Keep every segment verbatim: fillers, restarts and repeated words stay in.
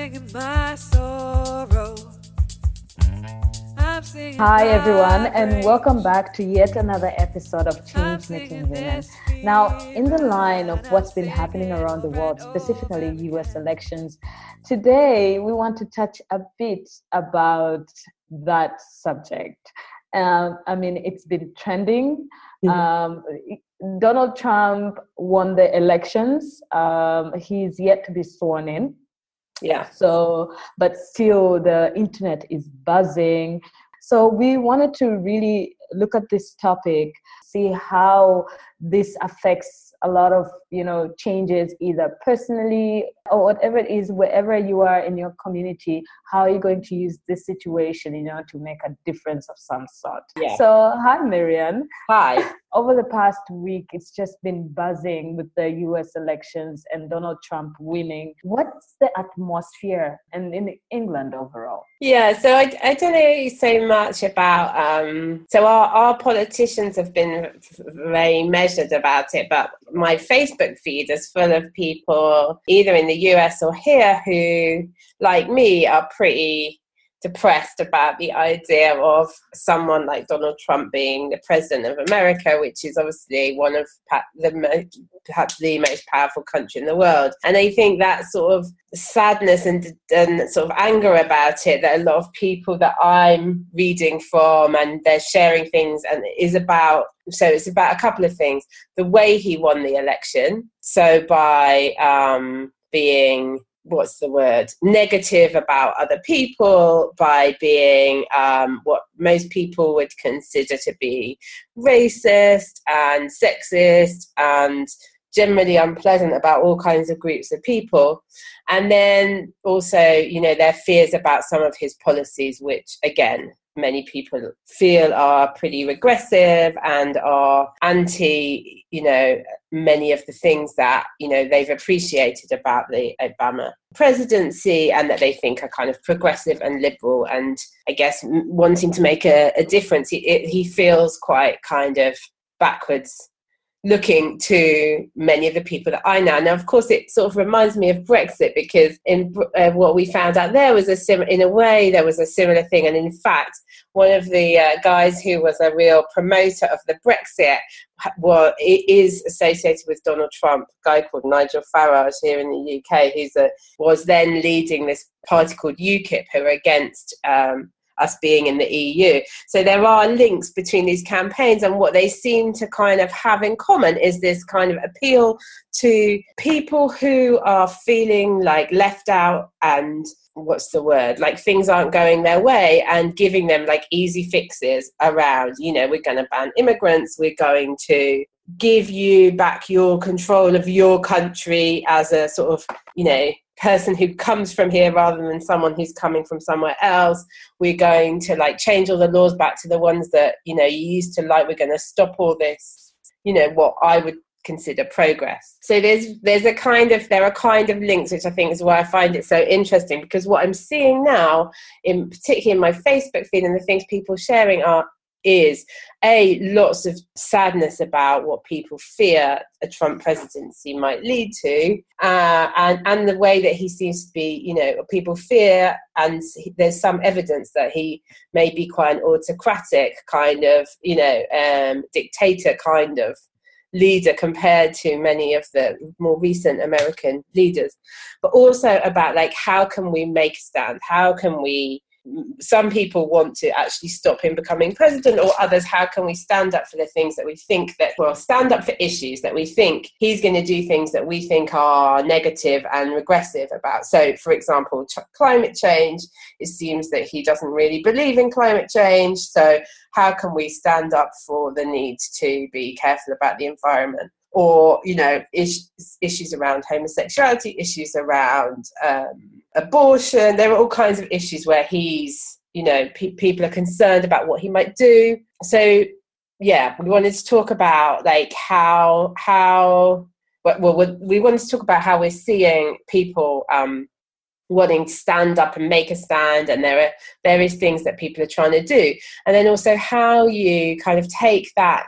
Hi everyone, and welcome back to yet another episode of Change Making Women. Now, in the line of what's been happening around the world, specifically U S elections, today we want to touch a bit about that subject. Um, I mean, it's been trending. Um, Donald Trump won the elections. Um, he's yet to be sworn in. Yeah. So, but still the internet is buzzing. So we wanted to really look at this topic, see how this affects a lot of, you know, changes either personally or whatever it is, wherever you are in your community, how are you going to use this situation, you know, to make a difference of some sort. Yeah. So, hi, Marianne. Hi. Over the past week, it's just been buzzing with the U S elections and Donald Trump winning. What's the atmosphere and in England overall? Yeah, so I, I don't know so much about... Um, so our, our politicians have been very measured about it, but my Facebook feed is full of people either in the U S or here who, like me, are pretty depressed about the idea of someone like Donald Trump being the president of America, which is obviously one of the most, perhaps the most powerful country in the world. And I think that sort of sadness and, and sort of anger about it that a lot of people that I'm reading from and they're sharing things and is about. So it's about a couple of things. The way he won the election, so by um, being... what's the word, negative about other people, by being um, what most people would consider to be racist and sexist and generally unpleasant about all kinds of groups of people. And then also, you know, their fears about some of his policies, which again, many people feel are pretty regressive and are anti, you know, many of the things that, you know, they've appreciated about the Obama presidency and that they think are kind of progressive and liberal and I guess wanting to make a, a difference. He, it, he feels quite kind of backwards looking to many of the people that I know. Now, of course, it sort of reminds me of Brexit because in uh, what we found out there was a sim- in a way there was a similar thing. And in fact, one of the uh, guys who was a real promoter of the Brexit well, is associated with Donald Trump, a guy called Nigel Farage here in the U K, who's a, was then leading this party called UKIP, who are against um, us being in the E U. So there are links between these campaigns, and what they seem to kind of have in common is this kind of appeal to people who are feeling like left out and what's the word, like things aren't going their way, and giving them like easy fixes around, you know, we're going to ban immigrants, we're going to give you back your control of your country as a sort of, you know, person who comes from here rather than someone who's coming from somewhere else. We're going to like change all the laws back to the ones that, you know, you used to like. We're going to stop all this, you know, what I would consider progress. So there's there's a kind of there are kind of links, which I think is why I find it so interesting, because what I'm seeing now, in particularly in my Facebook feed and the things people sharing are is a lots of sadness about what people fear a Trump presidency might lead to, uh, and and the way that he seems to be, you know, people fear, and he, there's some evidence that he may be quite an autocratic kind of, you know, um, dictator kind of leader compared to many of the more recent American leaders, but also about like how can we make a stand, how can we. Some people want to actually stop him becoming president, or others, how can we stand up for the things that we think that, well, stand up for issues that we think he's going to do things that we think are negative and regressive about. So, for example, ch- climate change, it seems that he doesn't really believe in climate change. So how can we stand up for the need to be careful about the environment? Or, you know, is- issues around homosexuality, issues around um, abortion. There are all kinds of issues where he's, you know, pe- people are concerned about what he might do. So, yeah, we wanted to talk about, like, how, how, well, we wanted to talk about how we're seeing people um, wanting to stand up and make a stand, and there are various things that people are trying to do. And then also how you kind of take that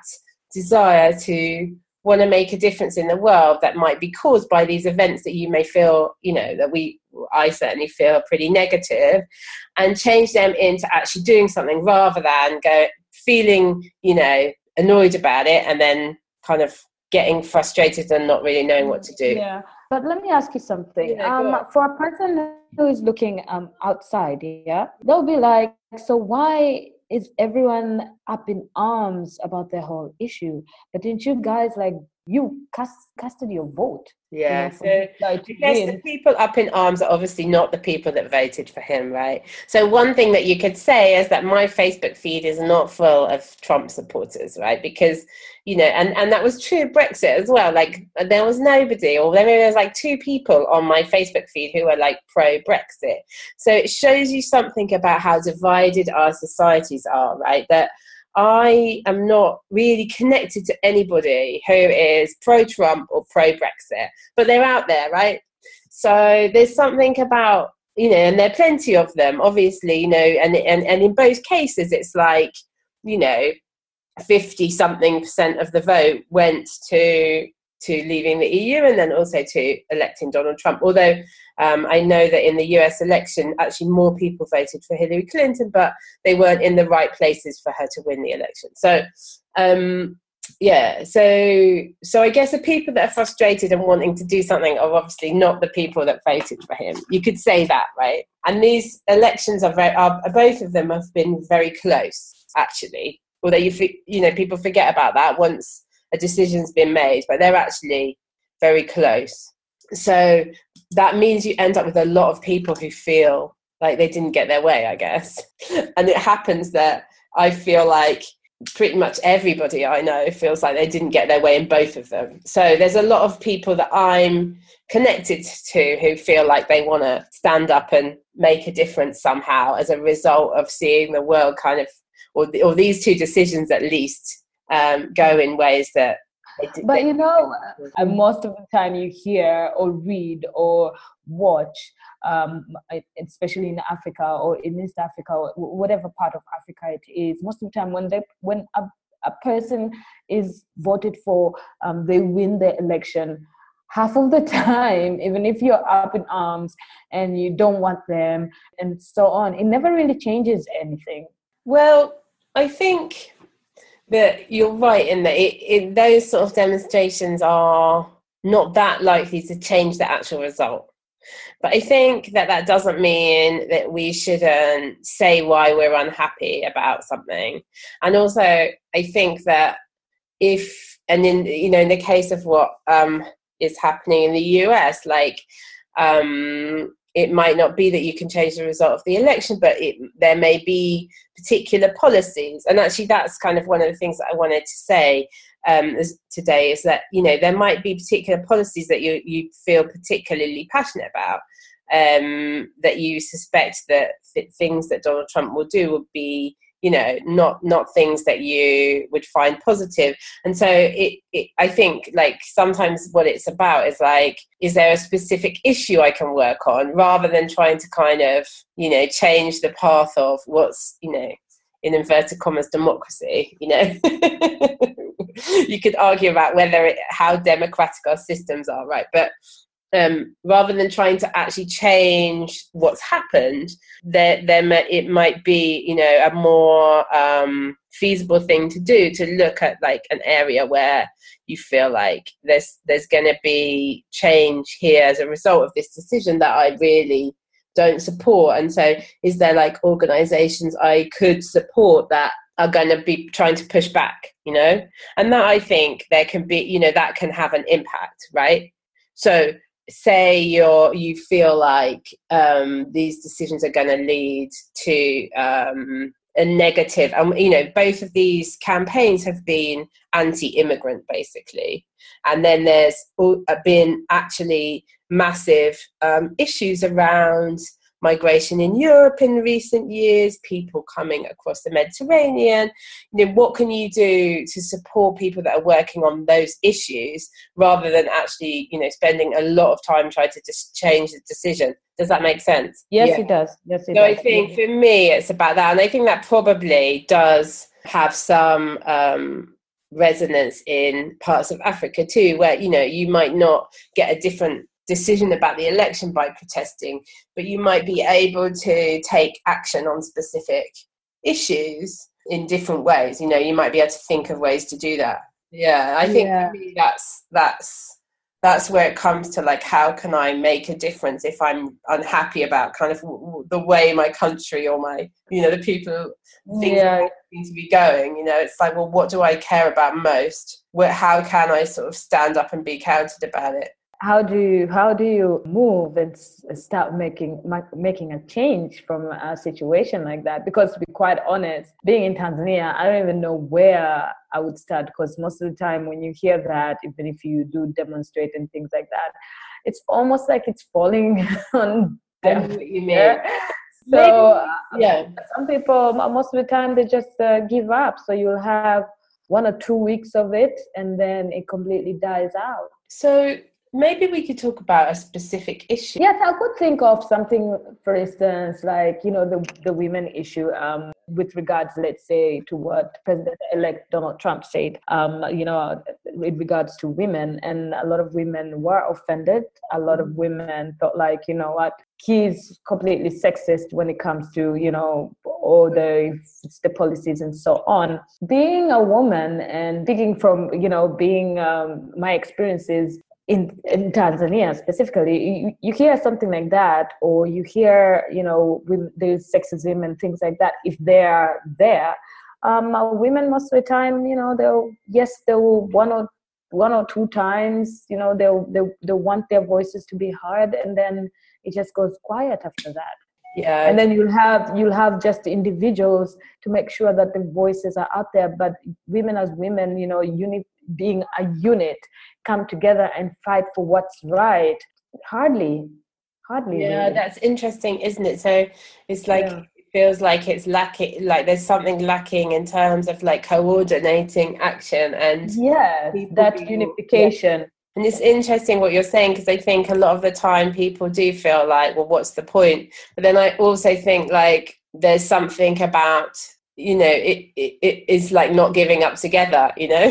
desire to want to make a difference in the world that might be caused by these events that you may feel, you know, that we, I certainly feel pretty negative, and change them into actually doing something rather than go feeling, you know, annoyed about it and then kind of getting frustrated and not really knowing what to do. Yeah. But let me ask you something. Yeah, um, for a person who is looking um, outside, yeah, they'll be like, so why is everyone up in arms about the whole issue? But didn't you guys, like, you cast, casted your vote? Yeah, you know, so I guess the people up in arms are obviously not the people that voted for him, right? So one thing that you could say is that my Facebook feed is not full of Trump supporters, right? Because, you know, and, and that was true of Brexit as well. Like, there was nobody, or maybe there was like two people on my Facebook feed who were like pro-Brexit. So it shows you something about how divided our societies are, right? That I am not really connected to anybody who is pro-Trump or pro-Brexit, but they're out there, right? So there's something about, you know, and there are plenty of them, obviously, you know, and and, and in both cases, it's like, you know, fifty-something percent of the vote went to to leaving the E U and then also to electing Donald Trump. Although um, I know that in the U S election, actually more people voted for Hillary Clinton, but they weren't in the right places for her to win the election. So, um, yeah, so so I guess the people that are frustrated and wanting to do something are obviously not the people that voted for him. You could say that, right? And these elections are, very, are both of them have been very close, actually. Although, you you know, people forget about that once a decision's been made, but they're actually very close. So that means you end up with a lot of people who feel like they didn't get their way, I guess. And it happens that I feel like pretty much everybody I know feels like they didn't get their way in both of them. So there's a lot of people that I'm connected to who feel like they want to stand up and make a difference somehow as a result of seeing the world kind of, or, the, or these two decisions at least, Um, go in ways that they did, but they, you know, uh, most of the time you hear or read or watch, um, especially in Africa or in East Africa or whatever part of Africa it is, most of the time when they when a, a person is voted for, um, they win the election. Half of the time, even if you're up in arms and you don't want them and so on, it never really changes anything. Well, I think that you're right in that it, it, those sort of demonstrations are not that likely to change the actual result. But I think that that doesn't mean that we shouldn't say why we're unhappy about something. And also, I think that if, and in, you know, in the case of what um, is happening in the U S, like, um, it might not be that you can change the result of the election, but it, there may be particular policies. And actually, that's kind of one of the things that I wanted to say um, is today is that, you know, there might be particular policies that you, you feel particularly passionate about, um, that you suspect that th- things that Donald Trump will do will be, you know, not not things that you would find positive. And so it, it, I think, like, sometimes what it's about is, like, is there a specific issue I can work on rather than trying to kind of, you know, change the path of what's, you know, in inverted commas, democracy, you know. You could argue about whether it, how democratic our systems are, right? But Um, rather than trying to actually change what's happened, there, there may, it might be, you know, a more um, feasible thing to do to look at, like, an area where you feel like there's there's going to be change here as a result of this decision that I really don't support. And so, is there, like, organisations I could support that are going to be trying to push back, you know? And that, I think, there can be, you know, that can have an impact, right? So, say you're you feel like um these decisions are going to lead to um a negative, and um, you know, both of these campaigns have been anti-immigrant basically, and then there's been actually massive um issues around migration in Europe in recent years, people coming across the Mediterranean. You know, what can you do to support people that are working on those issues rather than actually, you know, spending a lot of time trying to just change the decision? Does that make sense? Yes, yeah. It does. Yes, it so does. I think for me, it's about that. And I think that probably does have some um, resonance in parts of Africa too, where, you know, you might not get a different decision about the election by protesting, but you might be able to take action on specific issues in different ways. You know, you might be able to think of ways to do that. Yeah, I think yeah. that's that's that's where it comes to, like, how can I make a difference if I'm unhappy about kind of w- w- the way my country or my, you know, the people think yeah. seem to be going. You know, it's like, well, what do I care about most? Where, how can I sort of stand up and be counted about it? How do you, how do you move and start making making a change from a situation like that? Because to be quite honest, being in Tanzania, I don't even know where I would start, because most of the time when you hear that, even if you do demonstrate and things like that, it's almost like it's falling on deaf ear. So Maybe, yeah. some people, most of the time, they just uh, give up. So you'll have one or two weeks of it and then it completely dies out. So maybe we could talk about a specific issue. Yes, I could think of something, for instance, like, you know, the the women issue um, with regards, let's say, to what President-elect Donald Trump said, um, you know, in regards to women. And a lot of women were offended. A lot of women thought, like, you know what, he's completely sexist when it comes to, you know, all the the policies and so on. Being a woman and speaking from, you know, being um, my experiences, In, in Tanzania specifically, you, you hear something like that, or you hear, you know, with the sexism and things like that, if they are there, um, women most of the time, you know, they'll, yes, they'll one or one or two times, you know, they'll, they'll, they'll want their voices to be heard, and then it just goes quiet after that. Yeah. And then you'll have you'll have just individuals to make sure that the voices are out there, but women as women, you know, unit being a unit, come together and fight for what's right. Hardly, hardly. Yeah, really. That's interesting, isn't it? So it's like yeah. it feels like it's lacking, like there's something lacking in terms of like coordinating action and yeah, that being, unification. Yeah. And it's interesting what you're saying, because I think a lot of the time people do feel like, well, what's the point? But then I also think like there's something about, you know, it, it, it is like not giving up together, you know.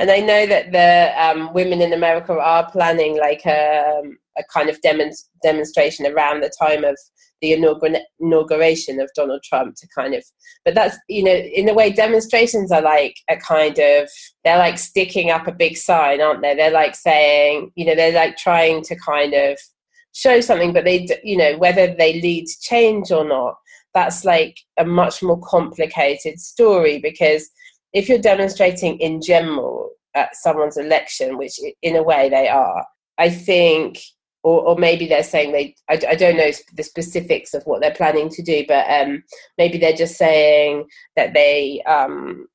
And I know that the um, women in America are planning like a, a kind of demonst- demonstration around the time of the inaugur- inauguration of Donald Trump to kind of, but that's, you know, in a way demonstrations are like a kind of, they're like sticking up a big sign, aren't they? They're like saying, you know, they're like trying to kind of show something, but they, you know, whether they lead to change or not, that's like a much more complicated story, because if you're demonstrating in general at someone's election, which in a way they are, I think, or, or maybe they're saying they, I, I don't know the specifics of what they're planning to do, but um, maybe they're just saying that they um,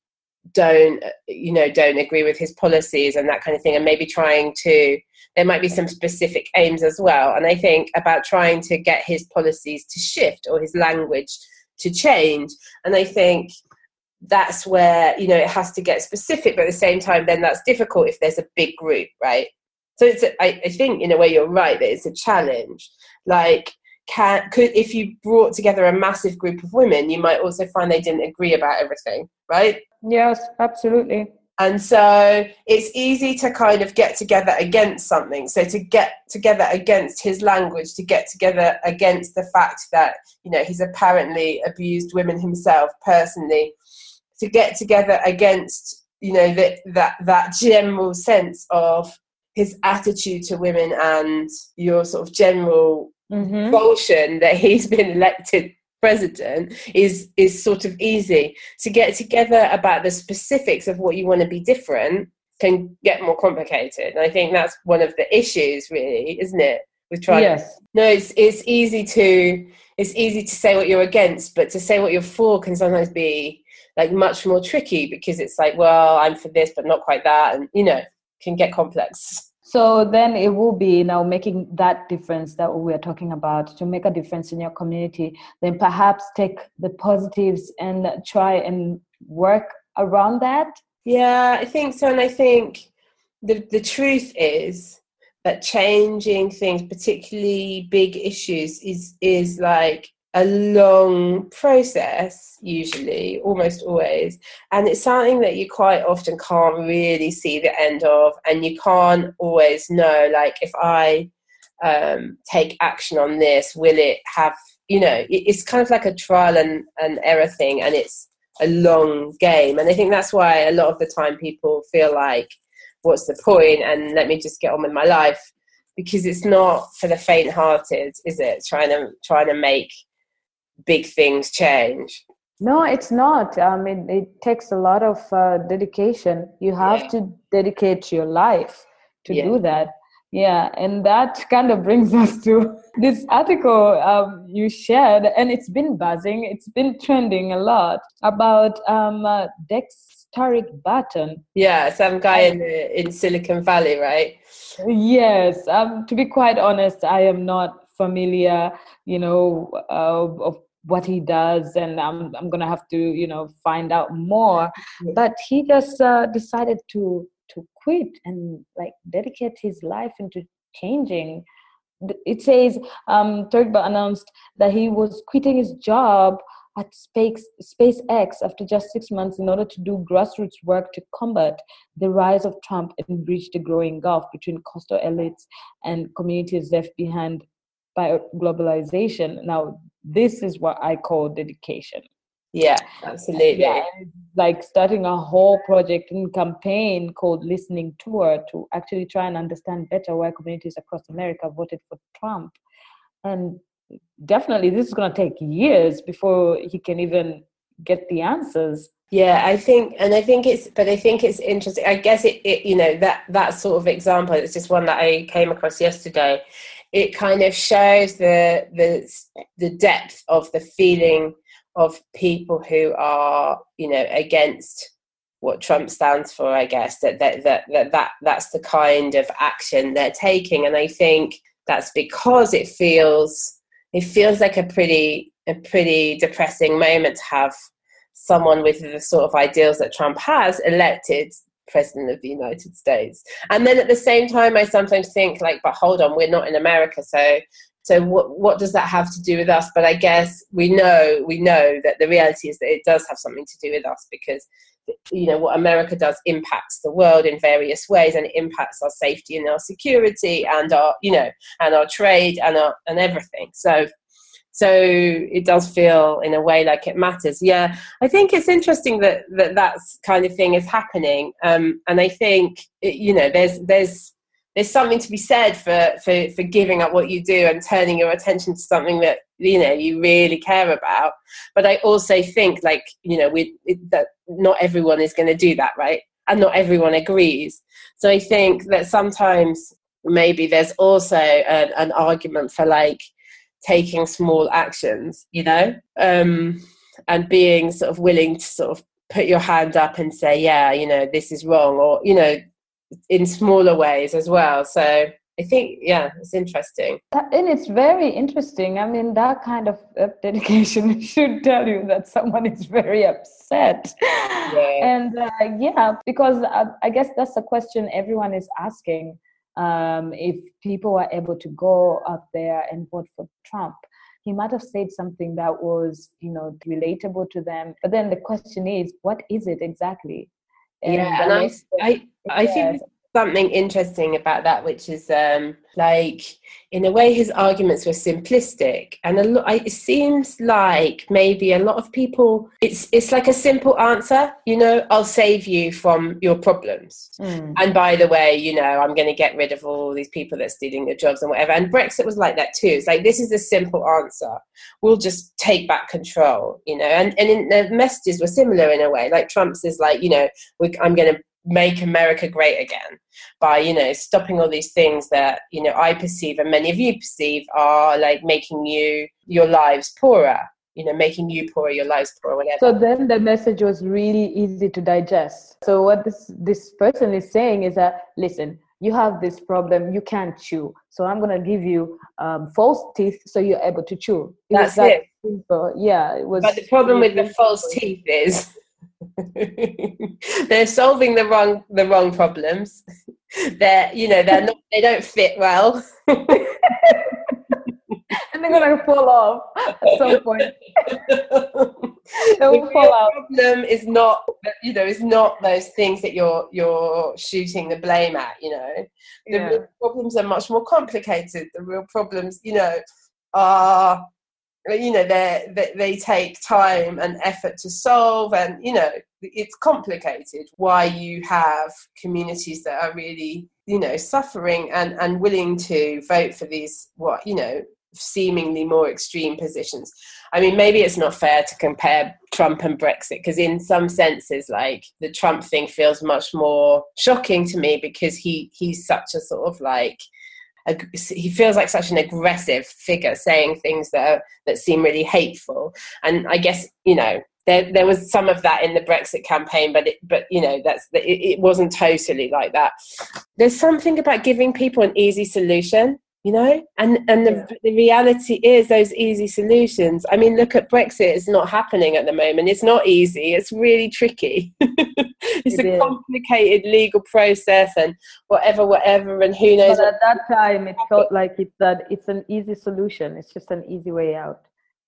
don't, you know, don't agree with his policies and that kind of thing, and maybe trying to, there might be some specific aims as well. And I think about trying to get his policies to shift or his language to change. And I think that's where, you know, it has to get specific, but at the same time, then that's difficult if there's a big group, right? So it's, a, I, I think in a way you're right, that it's a challenge. Like, can, could, if you brought together a massive group of women, you might also find they didn't agree about everything, right? Yes, absolutely. And so it's easy to kind of get together against something. So to get together against his language, to get together against the fact that, you know, he's apparently abused women himself personally, to get together against, you know, that that that general sense of his attitude to women and your sort of general mm-hmm. notion that he's been elected president is is sort of easy. To get together about the specifics of what you want to be different can get more complicated, and I think that's one of the issues, really, isn't it, with trying yes to, no it's it's easy to it's easy to say what you're against, but to say what you're for can sometimes be like much more tricky, because it's like, well, I'm for this but not quite that, and, you know, can get complex. So then it will be now making that difference that we are talking about, to make a difference in your community, then perhaps take the positives and try and work around that. Yeah, I think so. And I think the the truth is that changing things, particularly big issues, is is like a long process, usually, almost always. And it's something that you quite often can't really see the end of, and you can't always know, like, if I um, take action on this, will it have, you know, it's kind of like a trial and, and error thing, and it's a long game. And I think that's why a lot of the time people feel like, what's the point, and let me just get on with my life, because it's not for the faint-hearted, is it, trying to, trying to make big things change? No, it's not. I mean, it takes a lot of uh, dedication. You have yeah. to dedicate your life to yeah. do that. Yeah, and that kind of brings us to this article um, you shared, and it's been buzzing. It's been trending a lot about um, uh, dexteric button. Yeah, some guy um, in in Silicon Valley, right? Yes. Um, to be quite honest, I am not familiar, you know, uh, of what he does, and I'm I'm gonna have to, you know, find out more. But he just uh, decided to. to quit and like dedicate his life into changing. It says um, Turgberg announced that he was quitting his job at Space, SpaceX after just six months in order to do grassroots work to combat the rise of Trump and bridge the growing gulf between coastal elites and communities left behind by globalization. Now, this is what I call dedication. Yeah, absolutely. Yeah, like starting a whole project and campaign called Listening Tour to actually try and understand better why communities across America voted for Trump. And definitely this is going to take years before he can even get the answers. Yeah, I think, and I think it's, but I think it's interesting. I guess it, it you know, that, that sort of example, it's just one that I came across yesterday. It kind of shows the the the depth of the feeling of people who are, you know, against what Trump stands for, I guess, that that that that, that that's the kind of action they're taking. And I think that's because it feels it feels like a pretty a pretty depressing moment to have someone with the sort of ideals that Trump has elected president of the United States. And then at the same time, I sometimes think, like, but hold on, we're not in America, so So what what does that have to do with us? But I guess we know we know that the reality is that it does have something to do with us, because, you know, what America does impacts the world in various ways, and it impacts our safety and our security and our, you know, and our trade and our and everything. So so it does feel in a way like it matters. Yeah, I think it's interesting that that that kind of thing is happening, um, and I think, you know, there's there's. There's something to be said for, for, for giving up what you do and turning your attention to something that, you know, you really care about. But I also think, like, you know, we it, that not everyone is going to do that, right? And not everyone agrees. So I think that sometimes maybe there's also an, an argument for, like, taking small actions, you know, um, and being sort of willing to sort of put your hand up and say, yeah, you know, this is wrong, or, you know, in smaller ways as well. So I think, yeah, it's interesting. And it's very interesting. I mean, that kind of dedication should tell you that someone is very upset. Yeah. And uh, yeah, because I, I guess that's the question everyone is asking. Um, if people are able to go out there and vote for Trump, he might have said something that was, you know, relatable to them. But then the question is, what is it exactly? And yeah, and I, I, I think there's something interesting about that, which is, um, like, in a way, his arguments were simplistic, and a lot. It seems like maybe a lot of people, it's it's like a simple answer, you know, I'll save you from your problems, mm. and by the way, you know, I'm going to get rid of all these people that's stealing your jobs and whatever. And Brexit was like that too. It's like, this is a simple answer. We'll just take back control, you know. And and in, the messages were similar in a way. Like Trump's is like, you know, we, I'm going to make America great again by, you know, stopping all these things that, you know, I perceive and many of you perceive are like making you, your lives poorer, you know, making you poorer, your lives poorer, whatever. So then the message was really easy to digest. So what this, this person is saying is that, listen, you have this problem, you can't chew. So I'm going to give you um, false teeth so you're able to chew. It That's that it. Simple. Yeah. It was. But the problem with the false teeth is... they're solving the wrong the wrong problems. They're, you know, they're not, they don't fit well. And They're going to fall off at some point. They will fall off. The problem is not, you know, it's not those things that you're you're shooting the blame at, you know. The yeah. real problems are much more complicated. The real problems, you know, are, you know, they they they take time and effort to solve, and, you know, it's complicated why you have communities that are really, you know, suffering and, and willing to vote for these, what, you know, seemingly more extreme positions. I mean, maybe it's not fair to compare Trump and Brexit, because in some senses, like, the Trump thing feels much more shocking to me, because he he's such a sort of like, a, he feels like such an aggressive figure saying things that are, that seem really hateful. And I guess, you know, There, there was some of that in the Brexit campaign, but it, but you know, that's it, it wasn't totally like that. There's something about giving people an easy solution, you know, and and the, yeah. the reality is those easy solutions. I mean, look at Brexit; it's not happening at the moment. It's not easy. It's really tricky. it's it a is. complicated legal process and whatever, whatever, and who knows. But at that time, it felt like it's that it's an easy solution. It's just an easy way out.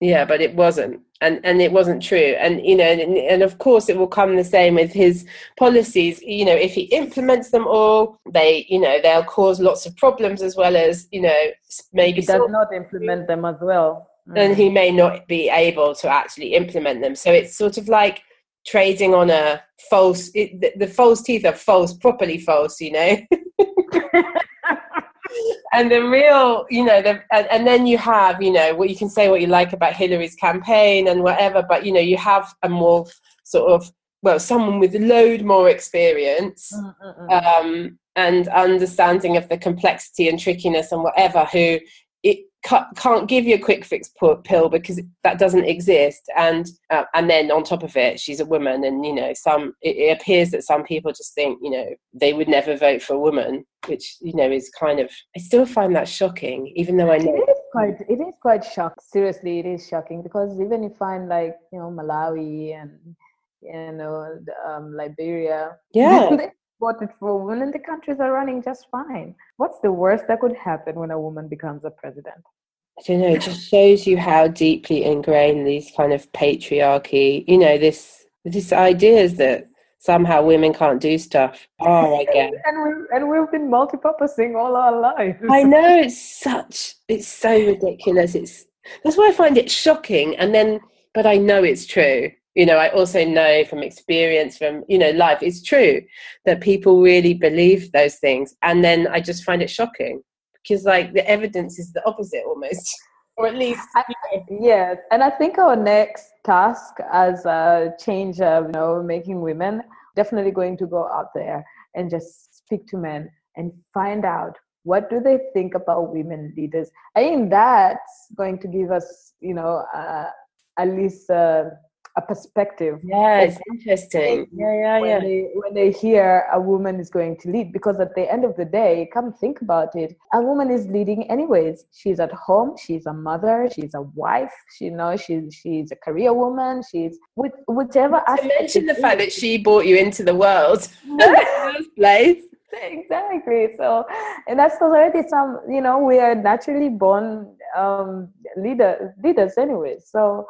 Yeah, but it wasn't, and and it wasn't true, and you know, and, and of course it will come the same with his policies. You know, if he implements them all, they, you know, they'll cause lots of problems, as well as, you know, maybe he does not implement them as well, mm. and he may not be able to actually implement them. So it's sort of like trading on a false. It, the, the false teeth are false, properly false, you know. And the real, you know, the, and, and then you have, you know, what you can say what you like about Hillary's campaign and whatever, but, you know, you have a more sort of, well, someone with a load more experience um, and understanding of the complexity and trickiness and whatever, who it ca- can't give you a quick fix pill because that doesn't exist. And uh, and then on top of it, she's a woman, and, you know, some it, it appears that some people just think, you know, they would never vote for a woman, which, you know, is kind of, I still find that shocking, even though I know it is quite it is quite shocking. Seriously, it is shocking, because even you find, like, you know, Malawi and, you know, um, Liberia, yeah, they voted for a woman, and the countries are running just fine. What's the worst that could happen when a woman becomes a president? I don't know. It just shows you how deeply ingrained these kind of patriarchy, you know, this this idea is that somehow women can't do stuff. Oh, I get it. And we've, and we've been multipurposing all our lives. I know, it's such, it's so ridiculous. It's That's why I find it shocking. And then, but I know it's true. You know, I also know from experience, from, you know, life, it's true that people really believe those things. And then I just find it shocking because, like, the evidence is the opposite almost. Or at least, you know. Yes, and I think our next task as a change of, you know, making women, definitely going to go out there and just speak to men and find out what do they think about women leaders. I think that's going to give us, you know, uh, at least uh, a perspective. Yeah, it's interesting. Yeah, yeah, when yeah. They, when they hear a woman is going to lead, because at the end of the day, come think about it, a woman is leading anyways. She's at home. She's a mother. She's a wife. She, you know, she's she's a career woman. She's with whichever. I mentioned the fact that she brought you into the world. First place. Exactly. So, and that's already some. You know, we are naturally born um, leader leaders, anyways. So.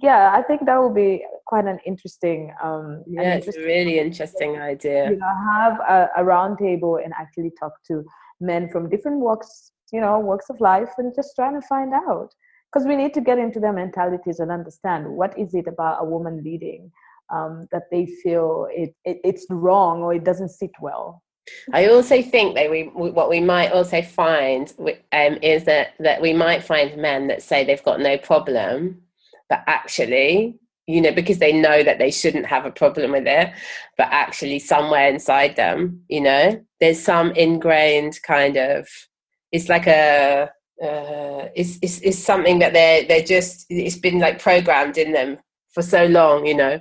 Yeah, I think that would be quite an interesting. Um, yeah, an interesting it's a really interesting idea. You know, have a, a round table and actually talk to men from different walks, you know, walks of life, and just trying to find out, because we need to get into their mentalities and understand what is it about a woman leading um, that they feel it, it it's wrong or it doesn't sit well. I also think that we, what we might also find um, is that that we might find men that say they've got no problem. But actually, you know, because they know that they shouldn't have a problem with it, but actually somewhere inside them, you know, there's some ingrained kind of, it's like a, uh, it's, it's, it's something that they're, they're just, it's been like programmed in them for so long, you know.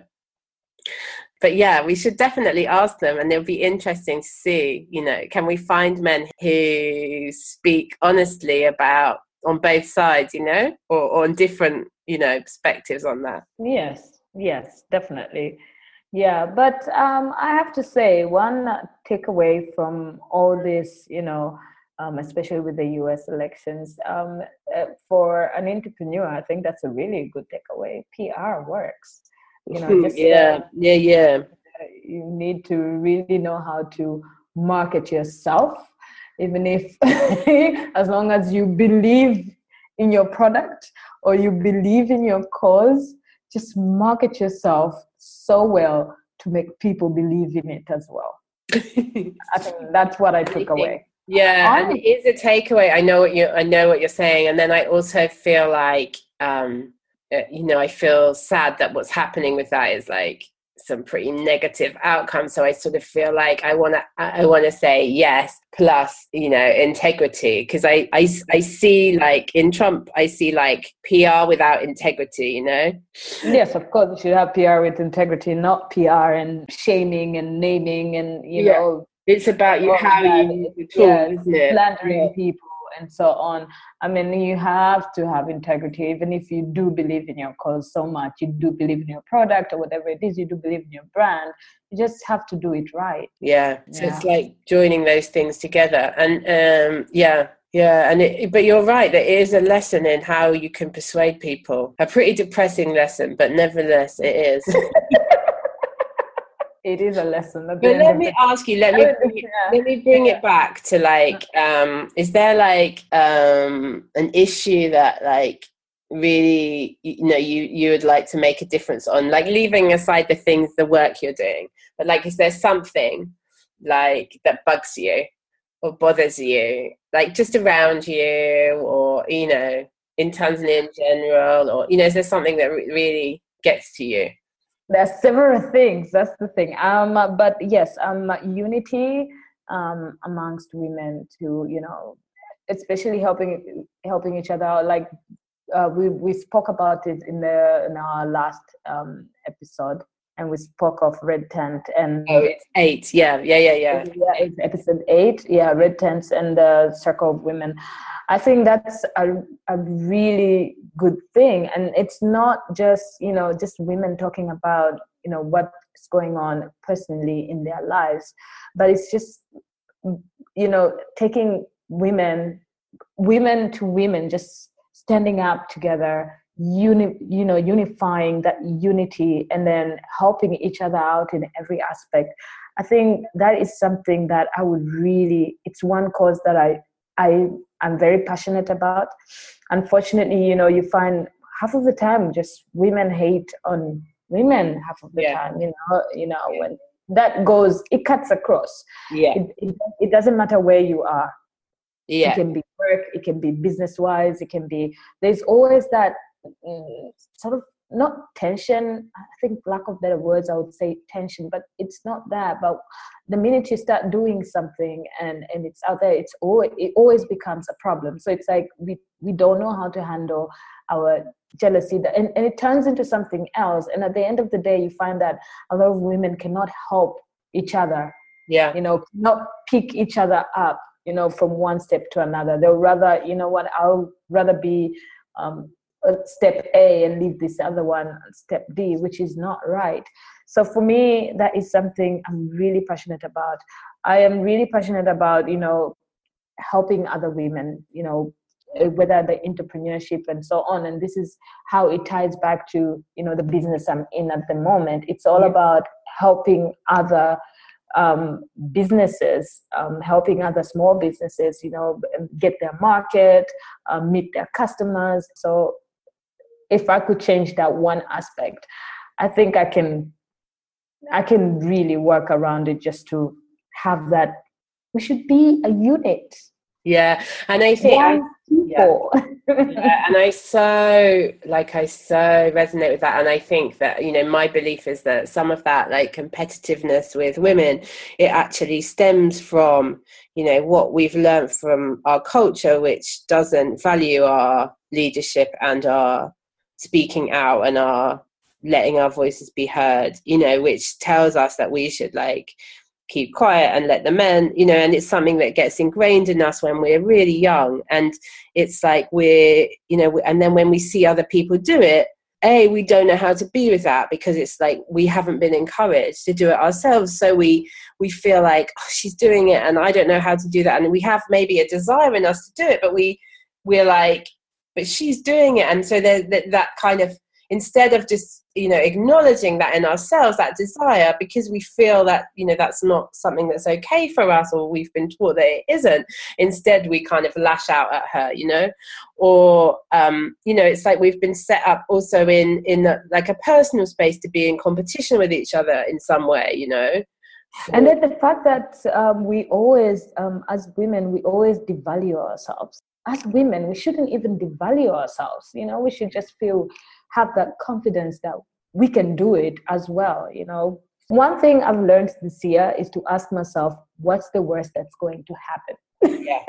But yeah, we should definitely ask them, and it'll be interesting to see, you know, can we find men who speak honestly about, on both sides, you know, or, or on different, you know, perspectives on that. Yes, yes, definitely. Yeah, but um, I have to say one takeaway from all this, you know, um, especially with the U S elections. Um, uh, for an entrepreneur, I think that's a really good takeaway. P R works. You know, just, yeah, uh, yeah, yeah. You need to really know how to market yourself, even if, as long as you believe in your product or you believe in your cause, just market yourself so well to make people believe in it as well. I think that's what I took away. Yeah, I, and it is a takeaway. I know what you. I know what you're saying, and then I also feel like, um, you know, I feel sad that what's happening with that is like some pretty negative outcome. So I sort of feel like I want to I want to say yes plus, you know, integrity, because I, I, I see like in Trump I see like P R without integrity, you know. Yes, of course you should have P R with integrity, not P R and shaming and naming and you yeah. know. It's about you how you talk, yeah, isn't it? Slandering yeah. people and so on. I mean, you have to have integrity, even if you do believe in your cause so much, you do believe in your product or whatever it is, you do believe in your brand, you just have to do it right. Yeah, yeah. So it's like joining those things together. And um, yeah, yeah. And it, but you're right, there is a lesson in how you can persuade people. A pretty depressing lesson, but nevertheless, it is. It is a lesson. But let me ask you, let me bring it, let me bring it back to like, um, is there like um, an issue that like really, you know, you, you would like to make a difference on, like leaving aside the things, the work you're doing, but like, is there something like that bugs you or bothers you, like just around you or, you know, in Tanzania in general, or, you know, is there something that re- really gets to you? There's several things, that's the thing. Um, but yes, um, unity um, amongst women to, you know, especially helping helping each other out. Like uh, we we spoke about it in the in our last um, episode, and we spoke of red tent and oh, it's eight, yeah, yeah, yeah, yeah. yeah it's episode eight, yeah, red tents and the circle of women. I think that's a a really good thing, and it's not just, you know, just women talking about, you know, what's going on personally in their lives, but it's just, you know, taking women women to women, just standing up together, uni you know unifying that unity, and then helping each other out in every aspect. I think that is something that I would really, it's one cause that I I am very passionate about. Unfortunately, you know, you find half of the time just women hate on women half of the yeah. time, you know, you know, yeah. when that goes, it cuts across. Yeah. It, it, it doesn't matter where you are. Yeah. It can be work, it can be business wise, it can be, there's always that mm, sort of not tension, I think, lack of better words, I would say tension, but it's not that. But the minute you start doing something and, and it's out there, it's always, it always becomes a problem. So it's like we, we don't know how to handle our jealousy, and, and it turns into something else. And at the end of the day, you find that a lot of women cannot help each other. Yeah. You know, not pick each other up, you know, from one step to another. They'll rather, you know what, I'll rather be... Um, step A and leave this other one step D, which is not right. So for me, that is something I'm really passionate about. I am really passionate about, you know, helping other women, you know, whether the entrepreneurship and so on. And this is how it ties back to, you know, the business I'm in at the moment. It's all yeah. about helping other um, businesses, um, helping other small businesses, you know, get their market, uh, meet their customers. So if I could change that one aspect, I think I can I can really work around it, just to have that we should be a unit. Yeah. And I think I, people. Yeah. yeah, and I so like I so resonate with that. And I think that, you know, my belief is that some of that like competitiveness with women, it actually stems from, you know, what we've learned from our culture, which doesn't value our leadership and our speaking out and our letting our voices be heard, you know, which tells us that we should like keep quiet and let the men, you know. And it's something that gets ingrained in us when we're really young, and it's like we're, you know, and then when we see other people do it, A, we don't know how to be with that, because it's like we haven't been encouraged to do it ourselves. So we we feel like, oh, she's doing it and I don't know how to do that. And we have maybe a desire in us to do it, but we, we're like, but she's doing it. And so there, that, that kind of, instead of just, you know, acknowledging that in ourselves, that desire, because we feel that, you know, that's not something that's okay for us, or we've been taught that it isn't, instead we kind of lash out at her, you know, or, um, you know, it's like we've been set up also in, in a, like a personal space to be in competition with each other in some way, you know. And then the fact that um, we always, um, as women, we always devalue ourselves. As women, we shouldn't even devalue ourselves, you know, we should just feel... have that confidence that we can do it as well, you know. One thing I've learned this year is to ask myself, what's the worst that's going to happen? Yeah,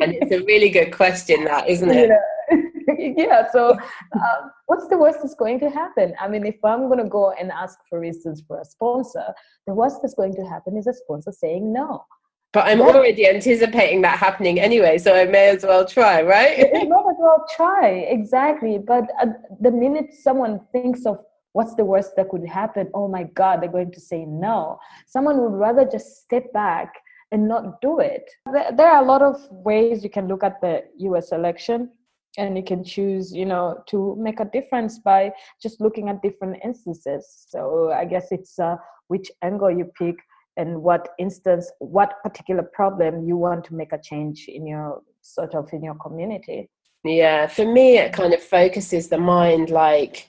and it's a really good question that, isn't it? Yeah, yeah. So um, what's the worst that's going to happen? I mean, if I'm going to go and ask, for instance, for a sponsor, the worst that's going to happen is a sponsor saying no. But I'm already anticipating that happening anyway, so I may as well try, right? You might as well try, exactly. But uh, the minute someone thinks of what's the worst that could happen, oh my God, they're going to say no. Someone would rather just step back and not do it. There are a lot of ways you can look at the U S election, and you can choose, you know, to make a difference by just looking at different instances. So I guess it's uh, which angle you pick, and what instance, what particular problem you want to make a change in your sort of in your community. Yeah, for me, it kind of focuses the mind. Like,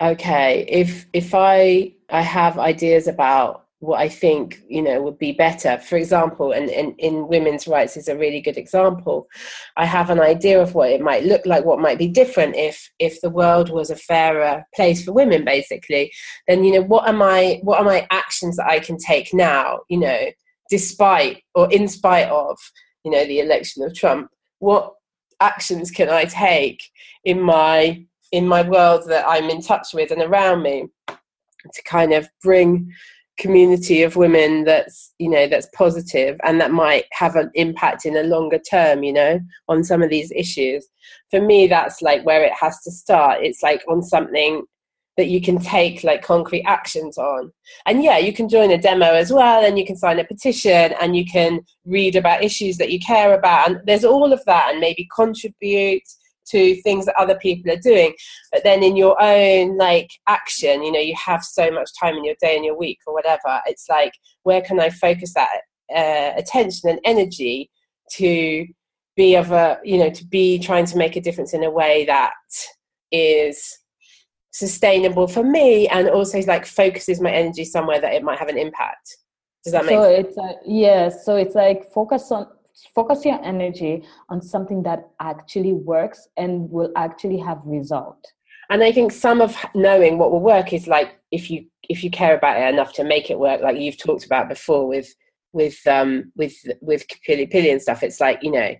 okay, if if I I have ideas about what I think, you know, would be better. For example, and in, in women's rights is a really good example. I have an idea of what it might look like, what might be different if if the world was a fairer place for women, basically. Then, you know, what am I, what are my actions that I can take now, you know, despite or in spite of, you know, the election of Trump? What actions can I take in my in my world that I'm in touch with and around me to kind of bring community of women that's, you know, that's positive and that might have an impact in a longer term, you know, on some of these issues. For me, that's like where it has to start. It's like on something that you can take like concrete actions on. And yeah, you can join a demo as well, and you can sign a petition, and you can read about issues that you care about, and there's all of that, and maybe contribute to things that other people are doing. But then in your own like action, you know, you have so much time in your day and your week or whatever, it's like, where can I focus that uh, attention and energy to be of a, you know, to be trying to make a difference in a way that is sustainable for me, and also like focuses my energy somewhere that it might have an impact. Does that make so sense? It's like, yeah, so it's like focus on Focus your energy on something that actually works and will actually have result. And I think some of knowing what will work is like if you if you care about it enough to make it work, like you've talked about before with with um with with Pili Pili and stuff. It's like, you know,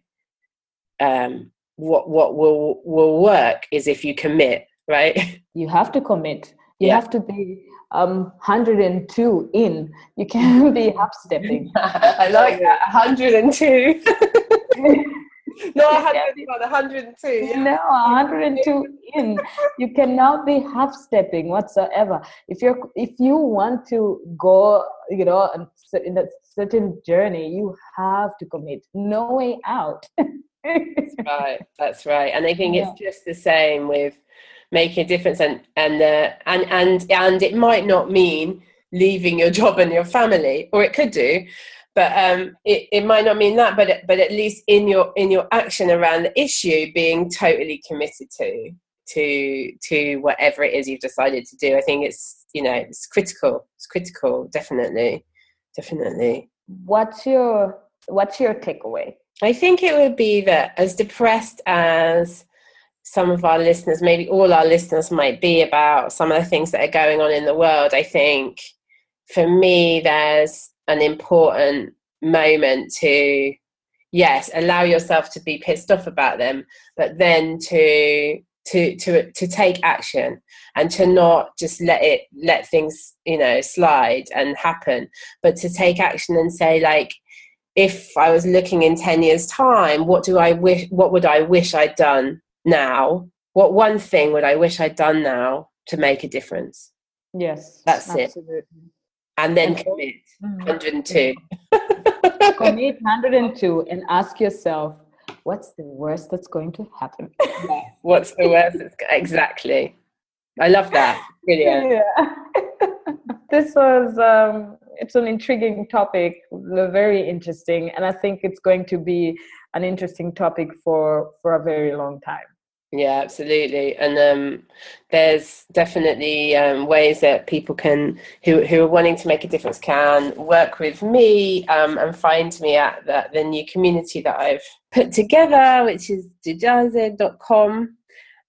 um what what will will work is if you commit, right? You have to commit. You yeah. have to be um one hundred and two in. You can't be half stepping. I like that. one hundred and two. No, one hundred, one hundred two. Yeah. No, one hundred and two in. You cannot be half stepping whatsoever. If you're if you want to go, you know, in a certain journey, you have to commit. No way out. That's right. That's right. And I think yeah. it's just the same with making a difference, and and, uh, and and and it might not mean leaving your job and your family, or it could do, but um, it, it might not mean that, but but at least in your in your action around the issue, being totally committed to to to whatever it is you've decided to do. I think it's, you know, it's critical. It's critical, definitely, definitely. What's your what's your takeaway? I think it would be that, as depressed as some of our listeners, maybe all our listeners might be about some of the things that are going on in the world, I think for me, there's an important moment to, yes, allow yourself to be pissed off about them, but then to, to, to, to take action and to not just let it, let things, you know, slide and happen, but to take action and say, like, if I was looking in ten years time, what do I wish, what would I wish I'd done now what one thing would I wish I'd done now to make a difference? Yes. That's absolutely. It. And then commit, one hundred two. Commit one hundred two and ask yourself, what's the worst that's going to happen? Yeah. What's the worst? That's, exactly. I love that. Brilliant. Yeah. This was, um, it's an intriguing topic, very interesting. And I think it's going to be an interesting topic for, for a very long time. Yeah, absolutely. And um, there's definitely um, ways that people can, who, who are wanting to make a difference, can work with me um, and find me at the, the new community that I've put together, which is dijaze dot com.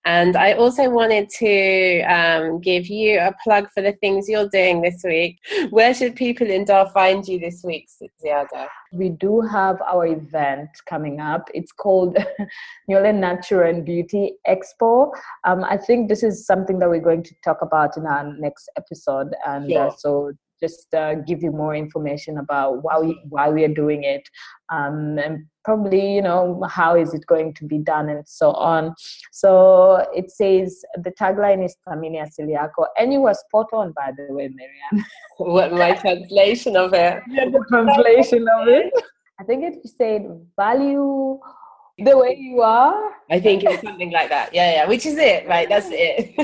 And I also wanted to um, give you a plug for the things you're doing this week. Where should people in Dar find you this week, Ziada? We do have our event coming up. It's called Newele Natural and Beauty Expo. Um, I think this is something that we're going to talk about in our next episode. And yeah. uh, so just uh, give you more information about why we, why we are doing it. Um, and probably, you know, how is it going to be done and so on. So it says, the tagline is Flaminia Ciliaco, and you were spot on, by the way, Marianne. What my translation of it? Yeah, the translation of it. I think it said, value the way you are. I think it's something like that. Yeah, yeah, which is it, right? That's it.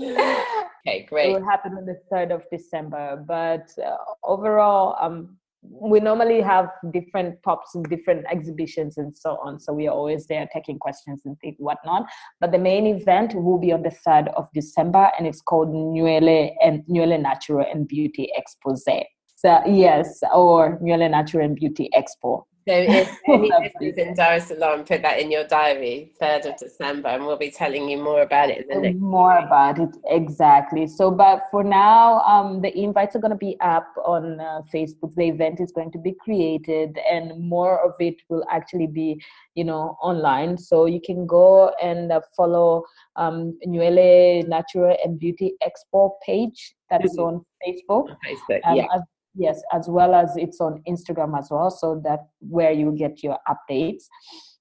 Okay, great. It will happen on the third of December. But uh, overall, um, we normally have different pops and different exhibitions and so on. So we are always there taking questions and whatnot. But the main event will be on the third of December, and it's called Newele and Newele Natural and Beauty Expo. So yes, or Newele Natural and Beauty Expo. So if any listeners in Dar es Salaam, put that in your diary, third of December, and we'll be telling you more about it. The next more week. About it, exactly. So, but for now, um, the invites are going to be up on uh, Facebook. The event is going to be created, and more of it will actually be, you know, online. So you can go and uh, follow um, Newele Natural and Beauty Expo page. That's mm-hmm. on Facebook. On Facebook, um, yeah. As- Yes, as well as it's on Instagram as well, so that where you get your updates.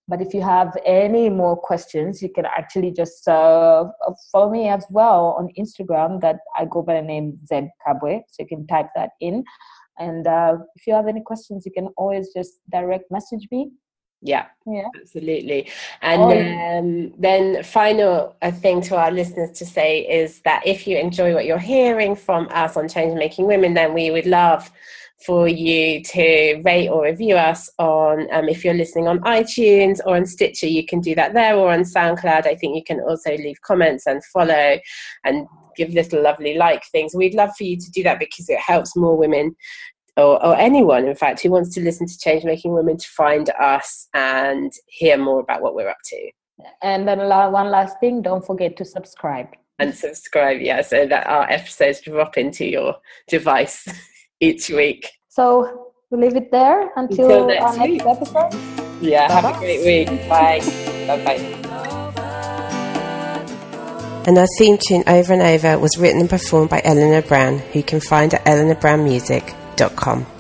But if you have any more questions, you can actually just uh, follow me as well on Instagram. That I go by the name Zed Kabwe, so you can type that in. And uh, if you have any questions, you can always just direct message me. Yeah, yeah, absolutely. And um, then final thing to our listeners to say is that if you enjoy what you're hearing from us on Change Making Women, then we would love for you to rate or review us on, um, if you're listening on iTunes or on Stitcher, you can do that there, or on SoundCloud. I think you can also leave comments and follow and give little lovely like things. We'd love for you to do that because it helps more women Or, or anyone, in fact, who wants to listen to Change Making Women to find us and hear more about what we're up to. And then one last thing, don't forget to subscribe. And subscribe, yeah, so that our episodes drop into your device each week. So we'll leave it there until, until next our next week. episode. Yeah, bye have bye. a great week. Bye. Bye-bye. And our theme tune, Over and Over, was written and performed by Eleanor Brown, who you can find at eleanor brown music dot com.